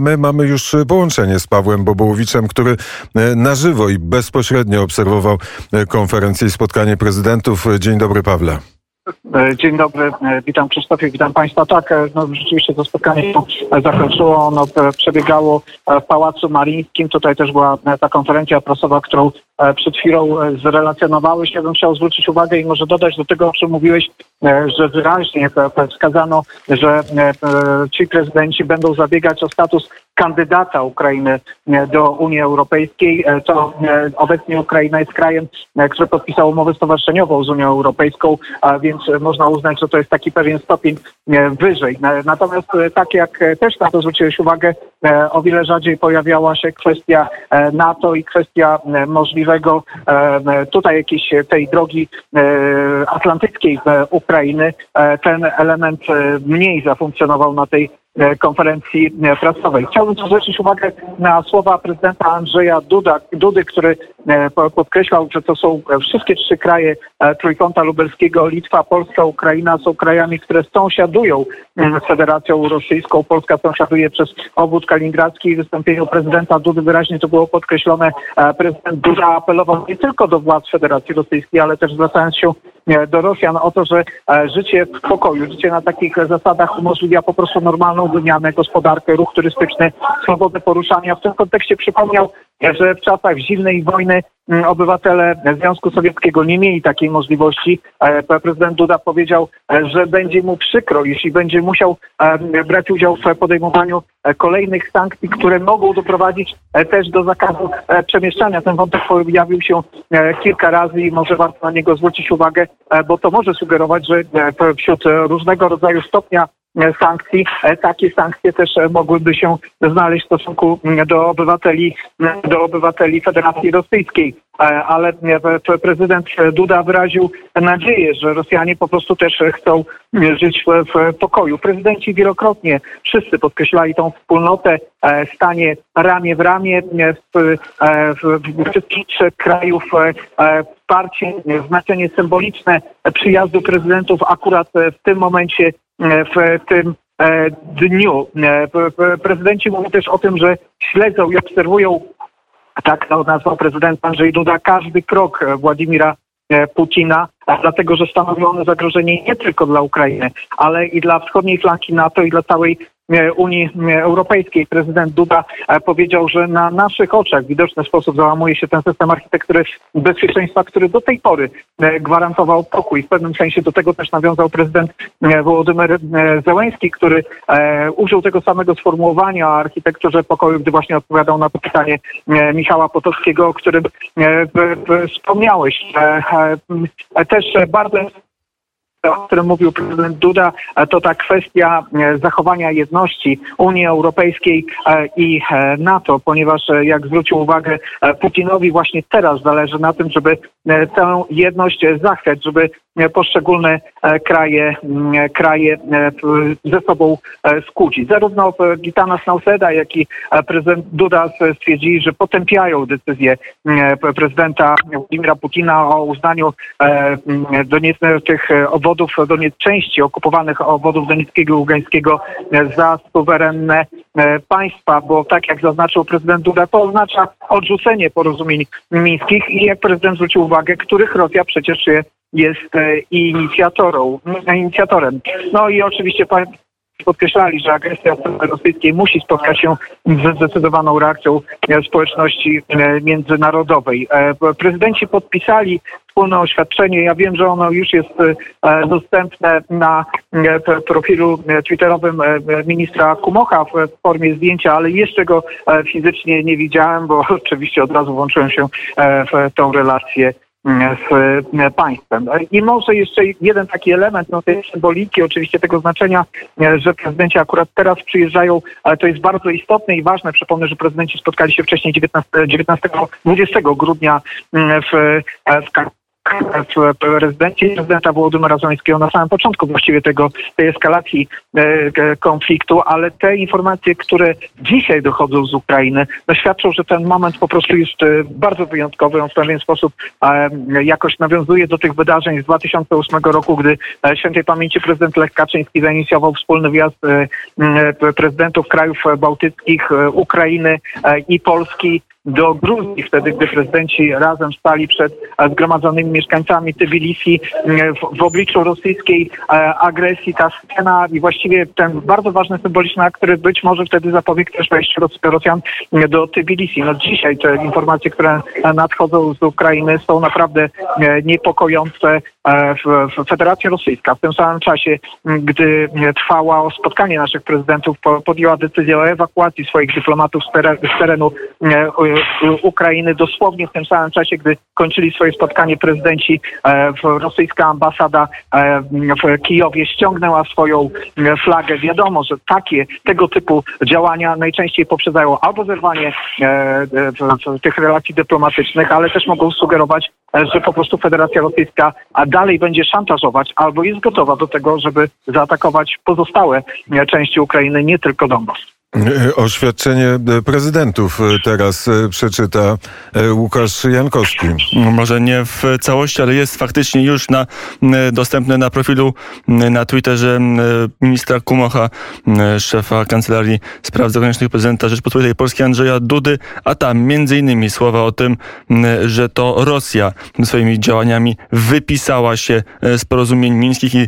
My mamy już połączenie z Pawłem Bobołowiczem, który na żywo i bezpośrednio obserwował konferencję i spotkanie prezydentów. Dzień dobry, Pawle. Dzień dobry, witam Krzysztofie, witam Państwa. Tak, no, rzeczywiście to spotkanie się zakończyło, ono przebiegało w Pałacu Marińskim. Tutaj też była ta konferencja prasowa, którą przed chwilą zrelacjonowałeś. Ja bym chciał zwrócić uwagę i może dodać do tego, o czym mówiłeś, że wyraźnie wskazano, że ci prezydenci będą zabiegać o status kandydata Ukrainy do Unii Europejskiej. To obecnie Ukraina jest krajem, który podpisał umowę stowarzyszeniową z Unią Europejską, więc można uznać, że to jest taki pewien stopień wyżej. Natomiast tak jak też na to zwróciłeś uwagę, o wiele rzadziej pojawiała się kwestia NATO i kwestia możliwego tutaj jakiejś tej drogi atlantyckiej Ukrainy. Ten element mniej zafunkcjonował na tej konferencji prasowej. Chciałbym tu zwrócić uwagę na słowa prezydenta Andrzeja Dudy, który podkreślał, że to są wszystkie trzy kraje Trójkąta Lubelskiego, Litwa, Polska, Ukraina, są krajami, które sąsiadują z Federacją Rosyjską. Polska sąsiaduje przez obwód kaliningradzki. W wystąpieniu prezydenta Dudy wyraźnie to było podkreślone. Prezydent Duda apelował nie tylko do władz Federacji Rosyjskiej, ale też zwracając się do Rosjan o to, że życie w pokoju, życie na takich zasadach umożliwia po prostu normalną wymianę, gospodarkę, ruch turystyczny, swobodę poruszania. W tym kontekście przypomniał, że w czasach zimnej wojny obywatele Związku Sowieckiego nie mieli takiej możliwości. Prezydent Duda powiedział, że będzie mu przykro, jeśli będzie musiał brać udział w podejmowaniu kolejnych sankcji, które mogą doprowadzić też do zakazu przemieszczania. Ten wątek pojawił się kilka razy i może warto na niego zwrócić uwagę, bo to może sugerować, że wśród różnego rodzaju stopnia sankcji, takie sankcje też mogłyby się znaleźć w stosunku do obywateli Federacji Rosyjskiej. Ale prezydent Duda wyraził nadzieję, że Rosjanie po prostu też chcą żyć w pokoju. Prezydenci wielokrotnie wszyscy podkreślali tą wspólnotę, stanie ramię w ramię wszystkich trzech krajów, wsparcie, znaczenie symboliczne przyjazdu prezydentów akurat w tym momencie, w tym dniu. Prezydenci mówią też o tym, że śledzą i obserwują, tak to nazwał prezydent Andrzej Duda, każdy krok Władimira Putina, dlatego że stanowi ono zagrożenie nie tylko dla Ukrainy, ale i dla wschodniej flanki NATO i dla całej Unii Europejskiej. Prezydent Duda powiedział, że na naszych oczach w widoczny sposób załamuje się ten system architektury bezpieczeństwa, który do tej pory gwarantował pokój. W pewnym sensie do tego też nawiązał prezydent Wołodymyr Zełeński, który użył tego samego sformułowania o architekturze pokoju, gdy właśnie odpowiadał na to pytanie Michała Potockiego, o którym wspomniałeś. Też bardzo, o którym mówił prezydent Duda, to ta kwestia zachowania jedności Unii Europejskiej i NATO, ponieważ jak zwrócił uwagę, Putinowi właśnie teraz zależy na tym, żeby tę jedność zachwiać, żeby poszczególne kraje ze sobą skłócić. Zarówno Gitanas Nausėda, jak i prezydent Duda stwierdzili, że potępiają decyzję prezydenta Władimira Putina o uznaniu tych obwodów, części okupowanych obwodów donieckiego i ługańskiego za suwerenne państwa, bo tak jak zaznaczył prezydent Duda, to oznacza odrzucenie porozumień mińskich i jak prezydent zwrócił uwagę, których Rosja przecież jest inicjatorem. No i oczywiście podkreślali, że agresja rosyjskiej musi spotkać się ze zdecydowaną reakcją społeczności międzynarodowej. Prezydenci podpisali wspólne oświadczenie. Ja wiem, że ono już jest dostępne na profilu twitterowym ministra Kumocha w formie zdjęcia, ale jeszcze go fizycznie nie widziałem, bo oczywiście od razu włączyłem się w tą relację z państwem. I może jeszcze jeden taki element tej symboliki, oczywiście tego znaczenia, że prezydenci akurat teraz przyjeżdżają, ale to jest bardzo istotne i ważne. Przypomnę, że prezydenci spotkali się wcześniej 20 grudnia w w rezydencji prezydenta Wołodymyra Zełeńskiego na samym początku właściwie tej eskalacji konfliktu, ale te informacje, które dzisiaj dochodzą z Ukrainy, no świadczą, że ten moment po prostu jest bardzo wyjątkowy. On w pewien sposób jakoś nawiązuje do tych wydarzeń z 2008 roku, gdy świętej pamięci prezydent Lech Kaczyński zainicjował wspólny wjazd prezydentów krajów bałtyckich, Ukrainy i Polski do Gruzji, wtedy gdy prezydenci razem stali przed zgromadzonymi mieszkańcami Tbilisi w obliczu rosyjskiej agresji. Ta scena i właściwie ten bardzo ważny symboliczny akt, który być może wtedy zapobiegł też wejściu Rosjan do Tbilisi. No dzisiaj te informacje, które nadchodzą z Ukrainy, są naprawdę niepokojące. Federacja Rosyjska w tym samym czasie, gdy trwało spotkanie naszych prezydentów, podjęła decyzję o ewakuacji swoich dyplomatów z terenu Ukrainy. Dosłownie w tym samym czasie, gdy kończyli swoje spotkanie prezydenci, rosyjska ambasada w Kijowie ściągnęła swoją flagę. Wiadomo, że tego typu działania najczęściej poprzedzają albo zerwanie tych relacji dyplomatycznych, ale też mogą sugerować, że po prostu Federacja Rosyjska dalej będzie szantażować albo jest gotowa do tego, żeby zaatakować pozostałe części Ukrainy, nie tylko Donbas. Oświadczenie prezydentów teraz przeczyta Łukasz Jankowski. Może nie w całości, ale jest faktycznie już dostępne na profilu na Twitterze ministra Kumocha, szefa Kancelarii Spraw Zagranicznych prezydenta Rzeczypospolitej Polskiej Andrzeja Dudy, a tam m.in. słowa o tym, że to Rosja swoimi działaniami wypisała się z porozumień mińskich i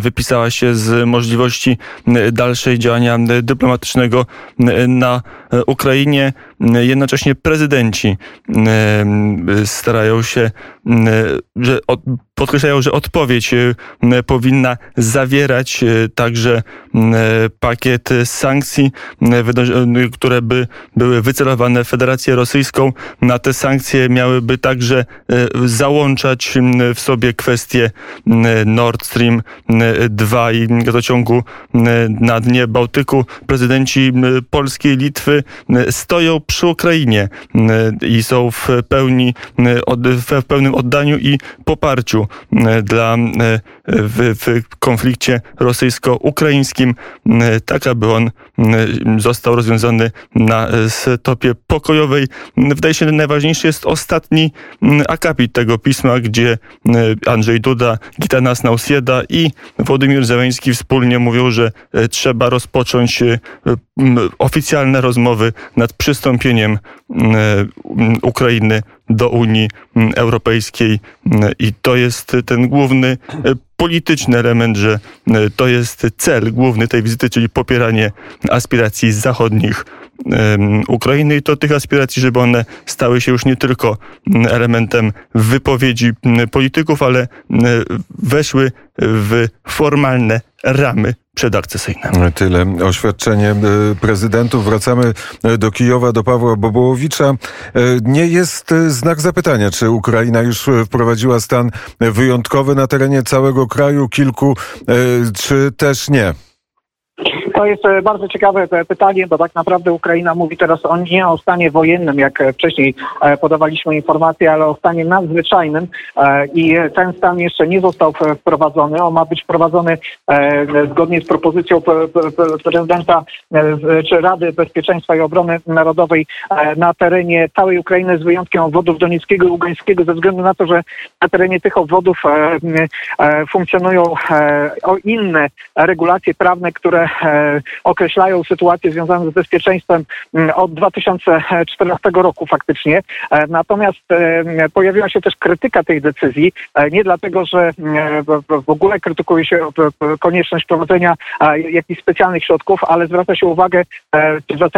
wypisała się z możliwości dalszej działania dyplomatycznego na Ukrainie. Jednocześnie prezydenci starają się, podkreślają, że odpowiedź powinna zawierać także pakiet sankcji, które by były wycelowane w Federację Rosyjską. Na te sankcje miałyby także załączać w sobie kwestie Nord Stream 2 i gazociągu na dnie Bałtyku. Prezydenci Polski i Litwy stoją przy Ukrainie i są w pełnym oddaniu i poparciu w konflikcie rosyjsko-ukraińskim, tak aby on został rozwiązany na stopie pokojowej. Wydaje się, że najważniejszy jest ostatni akapit tego pisma, gdzie Andrzej Duda, Gitanas Nausėda i Wołodymyr Zełeński wspólnie mówią, że trzeba rozpocząć oficjalne rozmowy nad przystąpieniem Ukrainy do Unii Europejskiej i to jest ten główny polityczny element, że to jest cel główny tej wizyty, czyli popieranie aspiracji zachodnich Ukrainy i to tych aspiracji, żeby one stały się już nie tylko elementem wypowiedzi polityków, ale weszły w formalne ramy przedakcesyjne. Tyle oświadczenie prezydentów. Wracamy do Kijowa, do Pawła Bobołowicza. Nie jest znak zapytania, czy Ukraina już wprowadziła stan wyjątkowy na terenie całego kraju, kilku, czy też nie? To jest bardzo ciekawe pytanie, bo tak naprawdę Ukraina mówi teraz nie o stanie wojennym, jak wcześniej podawaliśmy informacje, ale o stanie nadzwyczajnym i ten stan jeszcze nie został wprowadzony. On ma być wprowadzony zgodnie z propozycją prezydenta czy Rady Bezpieczeństwa i Obrony Narodowej na terenie całej Ukrainy z wyjątkiem obwodów Donieckiego i Ługańskiego ze względu na to, że na terenie tych obwodów funkcjonują inne regulacje prawne, które określają sytuację związaną z bezpieczeństwem od 2014 roku faktycznie. Natomiast pojawiła się też krytyka tej decyzji. Nie dlatego, że w ogóle krytykuje się konieczność prowadzenia jakichś specjalnych środków, ale zwraca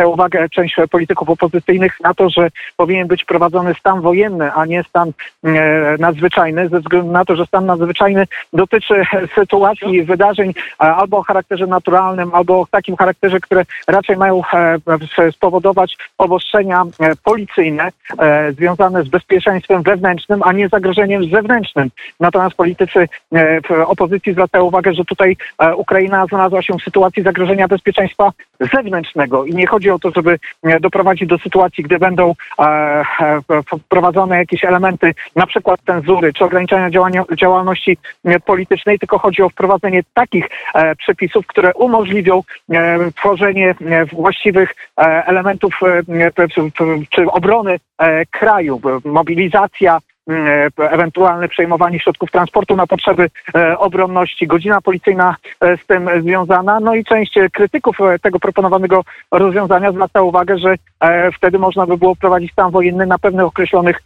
uwagę część polityków opozycyjnych na to, że powinien być prowadzony stan wojenny, a nie stan nadzwyczajny, ze względu na to, że stan nadzwyczajny dotyczy sytuacji, wydarzeń albo o charakterze naturalnym, albo o takim charakterze, które raczej mają spowodować obostrzenia policyjne związane z bezpieczeństwem wewnętrznym, a nie zagrożeniem zewnętrznym. Natomiast politycy w opozycji zwracają uwagę, że tutaj Ukraina znalazła się w sytuacji zagrożenia bezpieczeństwa zewnętrznego i nie chodzi o to, żeby doprowadzić do sytuacji, gdy będą wprowadzone jakieś elementy na przykład cenzury czy ograniczania działalności politycznej, tylko chodzi o wprowadzenie takich przepisów, które umożliwią tworzenie właściwych elementów czy obrony kraju, mobilizacja, ewentualne przejmowanie środków transportu na potrzeby obronności, godzina policyjna z tym związana. No i część krytyków tego proponowanego rozwiązania zwraca uwagę, że wtedy można by było prowadzić stan wojenny na pewnych określonych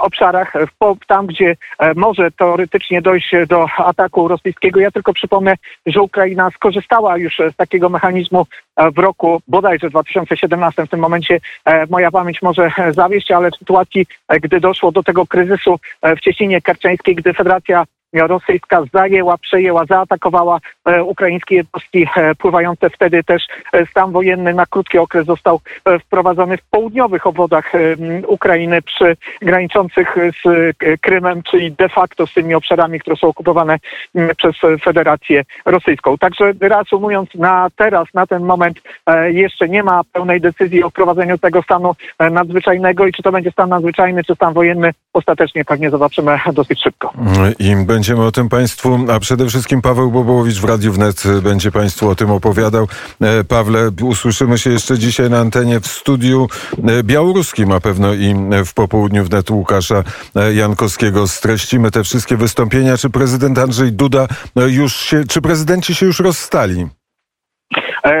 obszarach, tam gdzie może teoretycznie dojść do ataku rosyjskiego. Ja tylko przypomnę, że Ukraina skorzystała już z takiego mechanizmu w roku bodajże 2017. W tym momencie moja pamięć może zawieść, ale w sytuacji, gdy doszło do tego kryzysu w Cieśninie Karczańskiej, gdy Federacja Rosyjska zajęła, przejęła, zaatakowała ukraińskie jednostki pływające, wtedy też stan wojenny na krótki okres został wprowadzony w południowych obwodach Ukrainy przy graniczących z Krymem, czyli de facto z tymi obszarami, które są okupowane przez Federację Rosyjską. Także reasumując, na teraz, na ten moment jeszcze nie ma pełnej decyzji o wprowadzeniu tego stanu nadzwyczajnego i czy to będzie stan nadzwyczajny, czy stan wojenny, ostatecznie pewnie zobaczymy dosyć szybko. I będziemy o tym Państwu, a przede wszystkim Paweł Bobołowicz w Radiu Wnet będzie Państwu o tym opowiadał. Pawle, usłyszymy się jeszcze dzisiaj na antenie w studiu białoruskim, a pewno i w popołudniu Wnet Łukasza Jankowskiego. Streścimy te wszystkie wystąpienia. Czy prezydent Andrzej Duda czy prezydenci się już rozstali?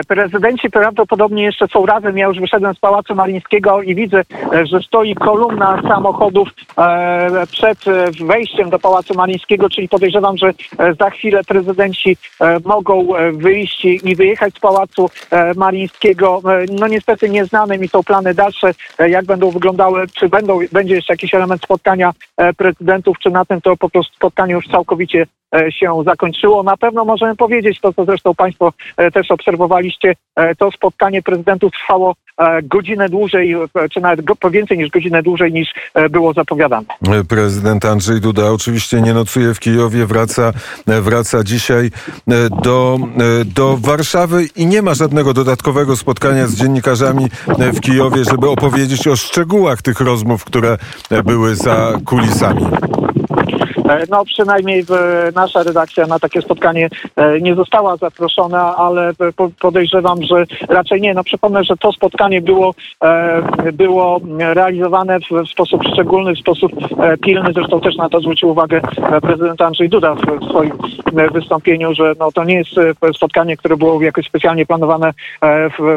Prezydenci prawdopodobnie jeszcze są razem. Ja już wyszedłem z Pałacu Marińskiego i widzę, że stoi kolumna samochodów przed wejściem do Pałacu Marińskiego, czyli podejrzewam, że za chwilę prezydenci mogą wyjść i wyjechać z Pałacu Marińskiego. No niestety nieznane mi są plany dalsze, jak będą wyglądały, czy będzie jeszcze jakiś element spotkania prezydentów, czy na tym to po prostu spotkanie już całkowicie się zakończyło. Na pewno możemy powiedzieć to, co zresztą Państwo też obserwowaliście. To spotkanie prezydentów trwało godzinę dłużej, czy nawet więcej niż godzinę dłużej niż było zapowiadane. Prezydent Andrzej Duda oczywiście nie nocuje w Kijowie, wraca dzisiaj do Warszawy i nie ma żadnego dodatkowego spotkania z dziennikarzami w Kijowie, żeby opowiedzieć o szczegółach tych rozmów, które były za kulisami. No przynajmniej nasza redakcja na takie spotkanie nie została zaproszona, ale podejrzewam, że raczej nie. No przypomnę, że to spotkanie było realizowane w sposób szczególny, w sposób pilny. Zresztą też na to zwrócił uwagę prezydent Andrzej Duda w swoim wystąpieniu, że no to nie jest spotkanie, które było jakoś specjalnie planowane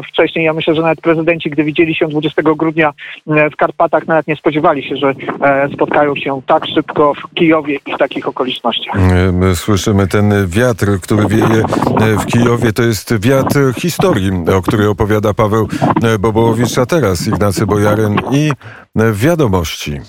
wcześniej. Ja myślę, że nawet prezydenci, gdy widzieli się 20 grudnia w Karpatach, nawet nie spodziewali się, że spotkają się tak szybko w Kijowie i w takich okolicznościach. My słyszymy ten wiatr, który wieje w Kijowie. To jest wiatr historii, o której opowiada Paweł Bobołowicz, a teraz Ignacy Bojaren i wiadomości.